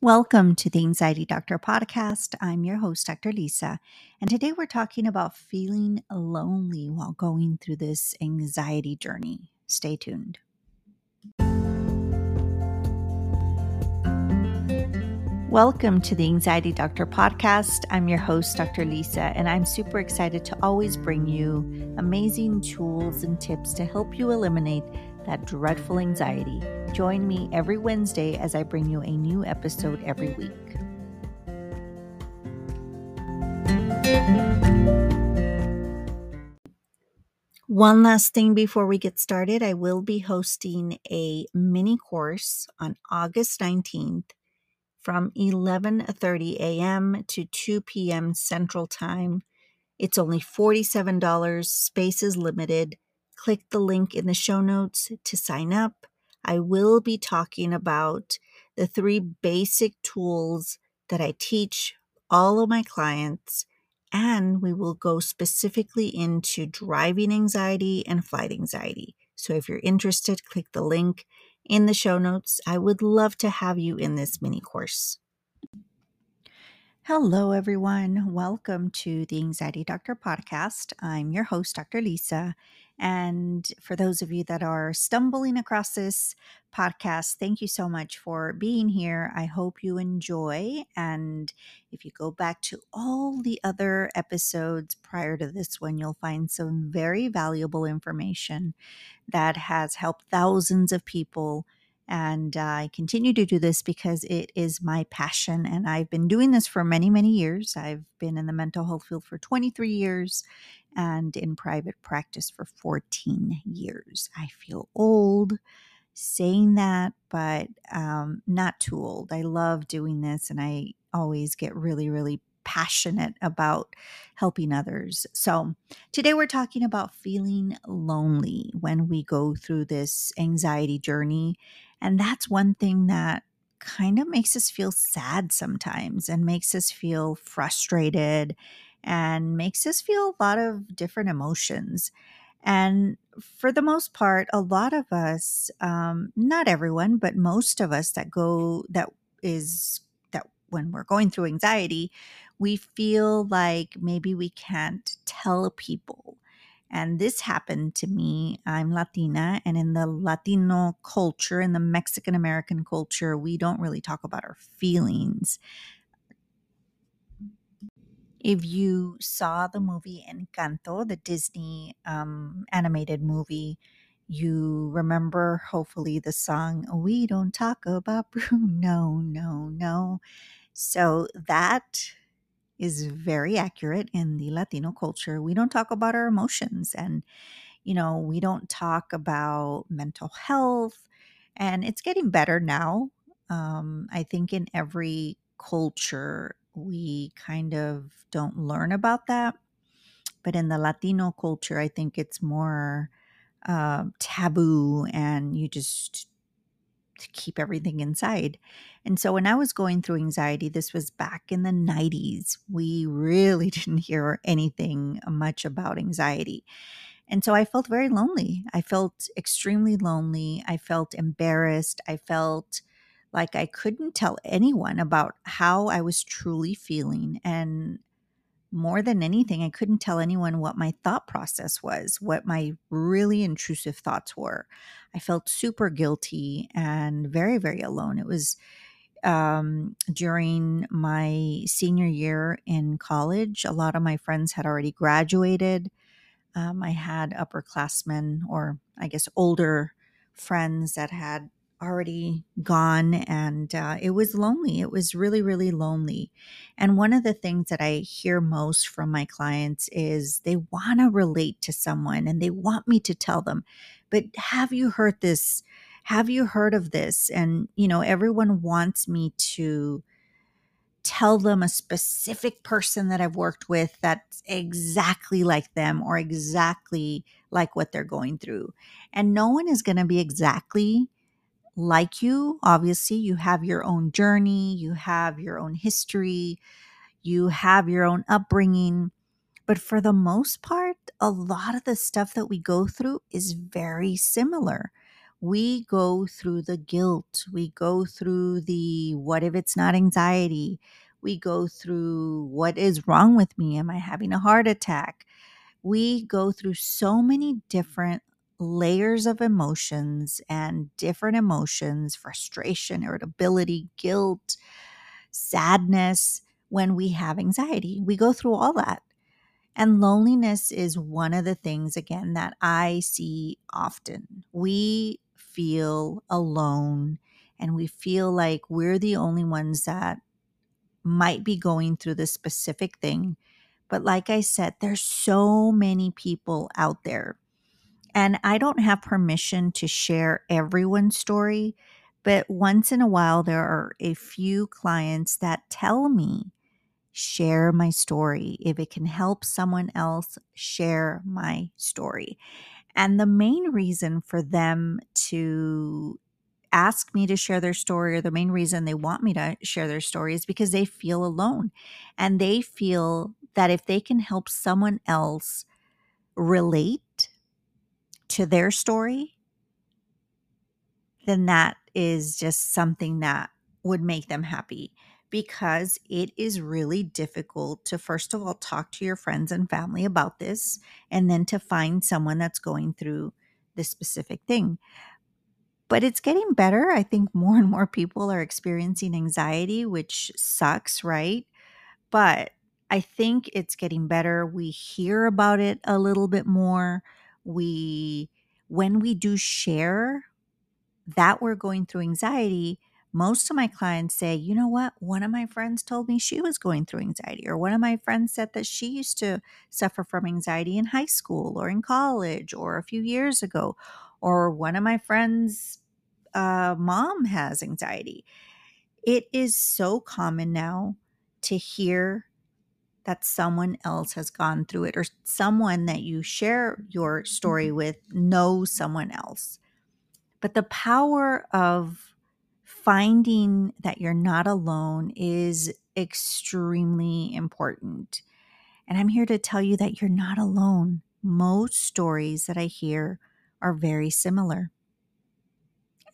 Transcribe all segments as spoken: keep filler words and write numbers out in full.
Welcome to the Anxiety Doctor Podcast. I'm your host, Doctor Lisa, and today we're talking about feeling lonely while going through this anxiety journey. Stay tuned. Welcome to the Anxiety Doctor Podcast. I'm your host, Doctor Lisa, and I'm super excited to always bring you amazing tools and tips to help you eliminate that dreadful anxiety. Join me every Wednesday as I bring you a new episode every week. One last thing before we get started, I will be hosting a mini course on August nineteenth from eleven thirty a.m. to two p.m. Central Time. It's only forty-seven dollars. Space is limited. Click the link in the show notes to sign up. I will be talking about the three basic tools that I teach all of my clients, and we will go specifically into driving anxiety and flight anxiety. So if you're interested, click the link in the show notes. I would love to have you in this mini course. Hello, everyone. Welcome to the Anxiety Doctor Podcast. I'm your host, Doctor Lisa. And for those of you that are stumbling across this podcast, thank you so much for being here. I hope you enjoy. And if you go back to all the other episodes prior to this one, you'll find some very valuable information that has helped thousands of people. And uh, I continue to do this because it is my passion. And I've been doing this for many, many years. I've been in the mental health field for twenty-three years and in private practice for fourteen years. I feel old saying that, but um, not too old. I love doing this, and I always get really, really passionate about helping others. So today we're talking about feeling lonely when we go through this anxiety journey. And that's one thing that kind of makes us feel sad sometimes and makes us feel frustrated and makes us feel a lot of different emotions. And for the most part, a lot of us, um, not everyone, but most of us that go, that is that when we're going through anxiety, we feel like maybe we can't tell people. And this happened to me. I'm Latina, and in the Latino culture, in the Mexican American culture, we don't really talk about our feelings. If you saw the movie Encanto, the Disney um, animated movie, you remember hopefully the song, "We Don't Talk About Bruno, no, no." So that is very accurate in the Latino culture. We don't talk about our emotions, and, you know, we don't talk about mental health, and it's getting better now. Um, I think in every culture, we kind of don't learn about that. But in the Latino culture, I think it's more uh, taboo, and you just keep everything inside. And so when I was going through anxiety, this was back in the nineties, we really didn't hear anything much about anxiety. And so I felt very lonely. I felt extremely lonely. I felt embarrassed. I felt like I couldn't tell anyone about how I was truly feeling. And more than anything, I couldn't tell anyone what my thought process was, what my really intrusive thoughts were. I felt super guilty and very, very alone. It was um, during my senior year in college. A lot of my friends had already graduated. Um, I had upperclassmen, or I guess older friends that had already gone, and uh, it was lonely. It was really, really lonely. And one of the things that I hear most from my clients is they want to relate to someone and they want me to tell them, but have you heard this? Have you heard of this? And, you know, everyone wants me to tell them a specific person that I've worked with that's exactly like them or exactly like what they're going through. And no one is going to be exactly like you. Obviously, you have your own journey, you have your own history, you have your own upbringing. But for the most part, a lot of the stuff that we go through is very similar. we go through the guilt. We go through the what if it's not anxiety. We go through what is wrong with me? Am I having a heart attack? We go through so many different layers of emotions and different emotions, frustration, irritability, guilt, sadness. When we have anxiety, we go through all that. And loneliness is one of the things, again, that I see often. We feel alone and we feel like we're the only ones that might be going through this specific thing. But like I said, there's so many people out there. And I don't have permission to share everyone's story, but once in a while, there are a few clients that tell me, share my story. If it can help someone else, share my story. And the main reason for them to ask me to share their story, or the main reason they want me to share their story, is because they feel alone. And they feel that if they can help someone else relate to their story, then that is just something that would make them happy, because it is really difficult to, first of all, talk to your friends and family about this, and then to find someone that's going through this specific thing. But it's getting better. I think more and more people are experiencing anxiety, which sucks, right? But I think it's getting better. We hear about it a little bit more. We, when we do share that we're going through anxiety, most of my clients say, you know what? One of my friends told me she was going through anxiety, or one of my friends said that she used to suffer from anxiety in high school or in college or a few years ago, or one of my friends' uh, mom has anxiety. It is so common now to hear that someone else has gone through it, or someone that you share your story with knows someone else. But the power of finding that you're not alone is extremely important. And I'm here to tell you that you're not alone. Most stories that I hear are very similar.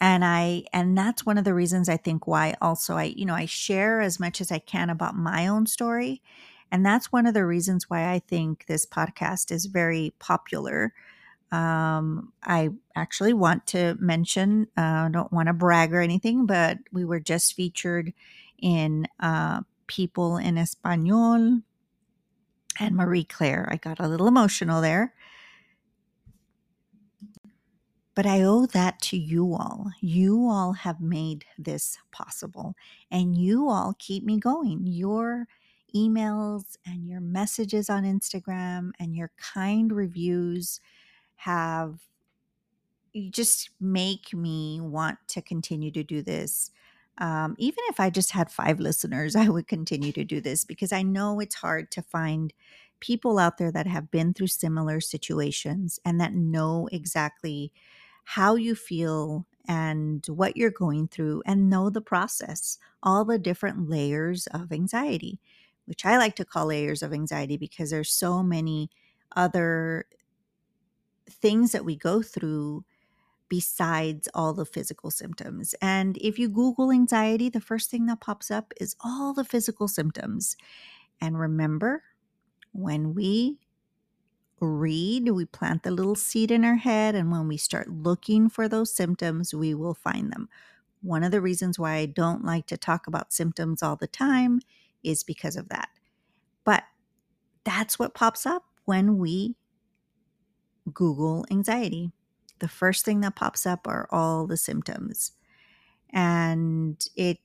And I, and that's one of the reasons I think why also I, you know, I share as much as I can about my own story. And that's one of the reasons why I think this podcast is very popular. Um, I actually want to mention, I uh, don't want to brag or anything, but we were just featured in uh, People in Español and Marie Claire. I got a little emotional there. But I owe that to you all. You all have made this possible, and you all keep me going. Your emails and your messages on Instagram and your kind reviews have, you just make me want to continue to do this. Um, even if I just had five listeners, I would continue to do this, because I know it's hard to find people out there that have been through similar situations and that know exactly how you feel and what you're going through, and know the process, all the different layers of anxiety, which I like to call layers of anxiety, because there's so many other things that we go through besides all the physical symptoms. And if you Google anxiety, the first thing that pops up is all the physical symptoms. And remember, when we read, we plant the little seed in our head, and when we start looking for those symptoms, we will find them. One of the reasons why I don't like to talk about symptoms all the time is because of that. But that's what pops up when we Google anxiety. The first thing that pops up are all the symptoms. And it,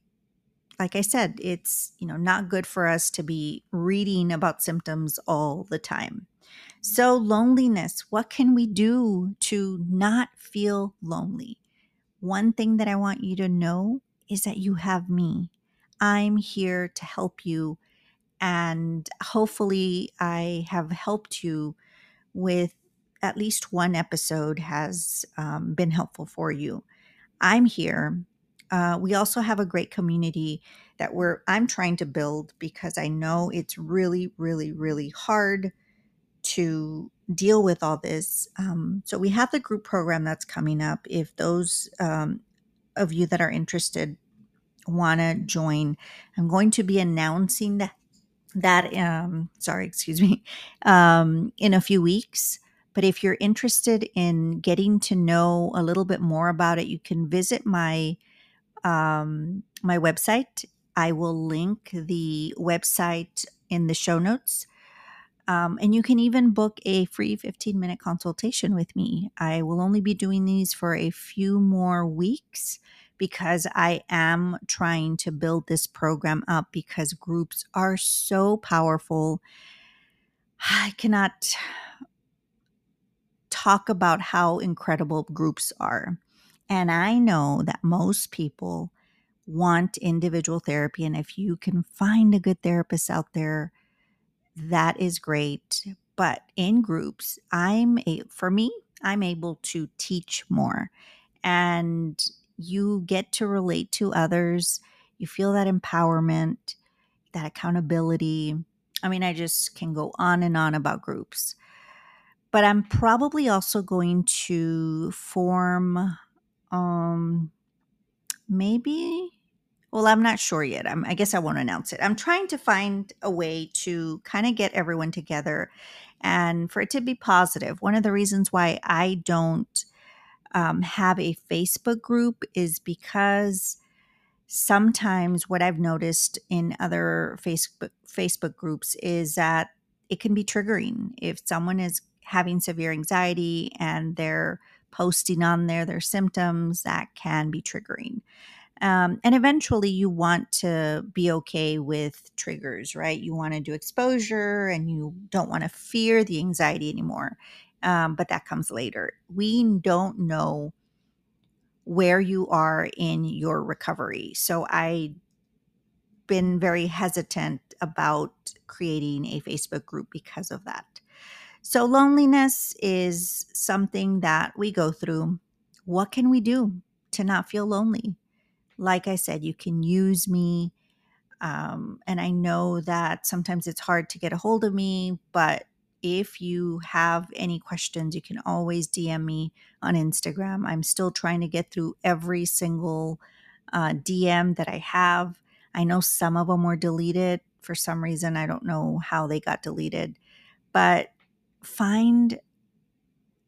like I said, it's, you know, not good for us to be reading about symptoms all the time. So loneliness, what can we do to not feel lonely? One thing that I want you to know is that you have me. I'm here to help you. And hopefully I have helped you with at least one episode has um, been helpful for you. I'm here. Uh, we also have a great community that we're, I'm trying to build, because I know it's really, really, really hard to deal with all this. Um, so we have the group program that's coming up. If those um, of you that are interested want to join, I'm going to be announcing that, that um, sorry, excuse me, um, in a few weeks. But if you're interested in getting to know a little bit more about it, you can visit my um, my website. I will link the website in the show notes. Um, and you can even book a free fifteen-minute consultation with me. I will only be doing these for a few more weeks because I am trying to build this program up because groups are so powerful. I cannot talk about how incredible groups are. And I know that most people want individual therapy. And if you can find a good therapist out there, that is great. But in groups, I'm a, for me, I'm able to teach more. And you get to relate to others. You feel that empowerment, that accountability. I mean, I just can go on and on about groups. But I'm probably also going to form um, maybe... Well, I'm not sure yet. I'm, I guess I won't announce it. I'm trying to find a way to kind of get everyone together and for it to be positive. One of the reasons why I don't um, have a Facebook group is because sometimes what I've noticed in other Facebook, Facebook groups is that it can be triggering. If someone is having severe anxiety and they're posting on there their symptoms, that can be triggering. Um, and eventually you want to be okay with triggers, right? You want to do exposure and you don't want to fear the anxiety anymore. Um, but that comes later. We don't know where you are in your recovery. So I've been very hesitant about creating a Facebook group because of that. So loneliness is something that we go through. What can we do to not feel lonely? Like I said, you can use me. Um, and I know that sometimes it's hard to get a hold of me, but if you have any questions, you can always D M me on Instagram. I'm still trying to get through every single uh, D M that I have. I know some of them were deleted for some reason. I don't know how they got deleted, but find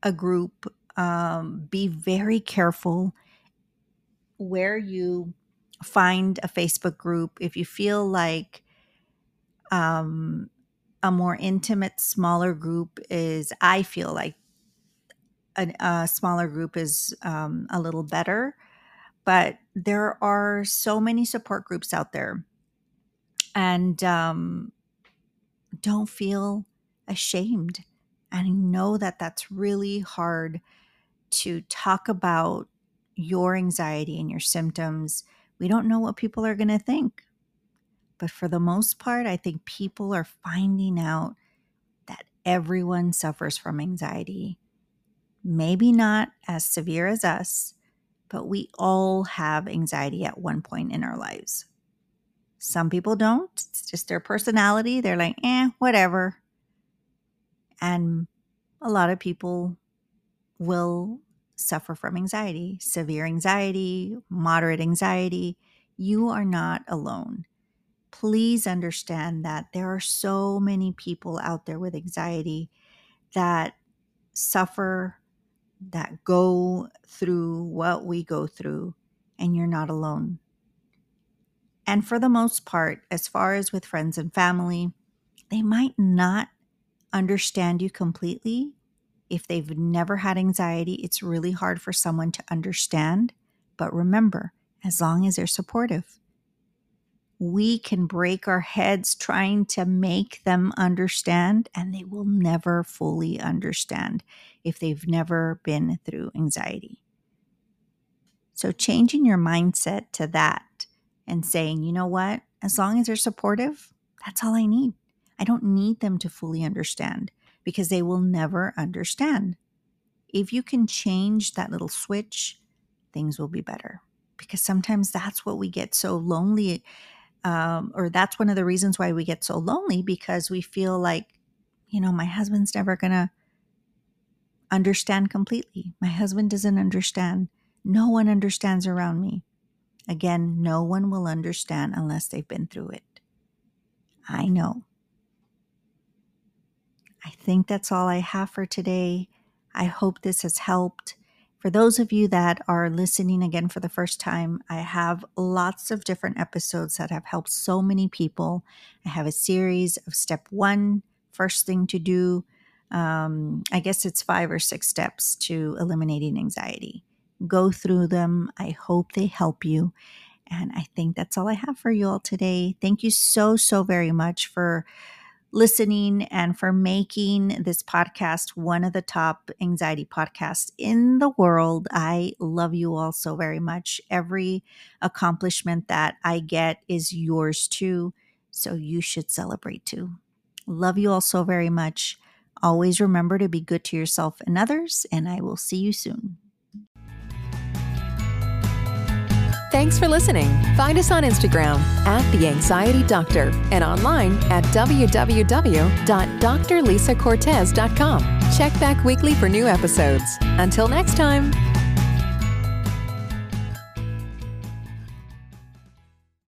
a group, um, be very careful where you find a Facebook group. If you feel like um, a more intimate, smaller group is, I feel like a, a smaller group is um, a little better, but there are so many support groups out there. And um, don't feel ashamed. And I know that that's really hard to talk about your anxiety and your symptoms. We don't know what people are going to think. But for the most part, I think people are finding out that everyone suffers from anxiety. Maybe not as severe as us, but we all have anxiety at one point in our lives. Some people don't. It's just their personality. They're like, eh, whatever. And a lot of people will suffer from anxiety, severe anxiety, moderate anxiety. You are not alone. Please understand that there are so many people out there with anxiety that suffer, that go through what we go through, and you're not alone. And for the most part, as far as with friends and family, they might not understand you completely. If they've never had anxiety, it's really hard for someone to understand. But remember, as long as they're supportive, we can break our heads trying to make them understand, and they will never fully understand if they've never been through anxiety. So changing your mindset to that and saying, you know what, as long as they're supportive, that's all I need. I don't need them to fully understand, because they will never understand. If you can change that little switch, things will be better. Because sometimes that's what we get so lonely, um, or that's one of the reasons why we get so lonely, because we feel like, you know, my husband's never going to understand completely. My husband doesn't understand. No one understands around me. Again, no one will understand unless they've been through it. I know. I think that's all I have for today. I hope this has helped. For those of you that are listening again for the first time, I have lots of different episodes that have helped so many people. I have a series of step one, first thing to do. Um, I guess it's five or six steps to eliminating anxiety. Go through them. I hope they help you. And I think that's all I have for you all today. Thank you so, so very much for listening and for making this podcast one of the top anxiety podcasts in the world. I love you all so very much. Every accomplishment that I get is yours too. So you should celebrate too. Love you all so very much. Always remember to be good to yourself and others, and I will see you soon. Thanks for listening. Find us on Instagram at The Anxiety Doctor and online at w w w dot dr lisa cortez dot com. Check back weekly for new episodes. Until next time.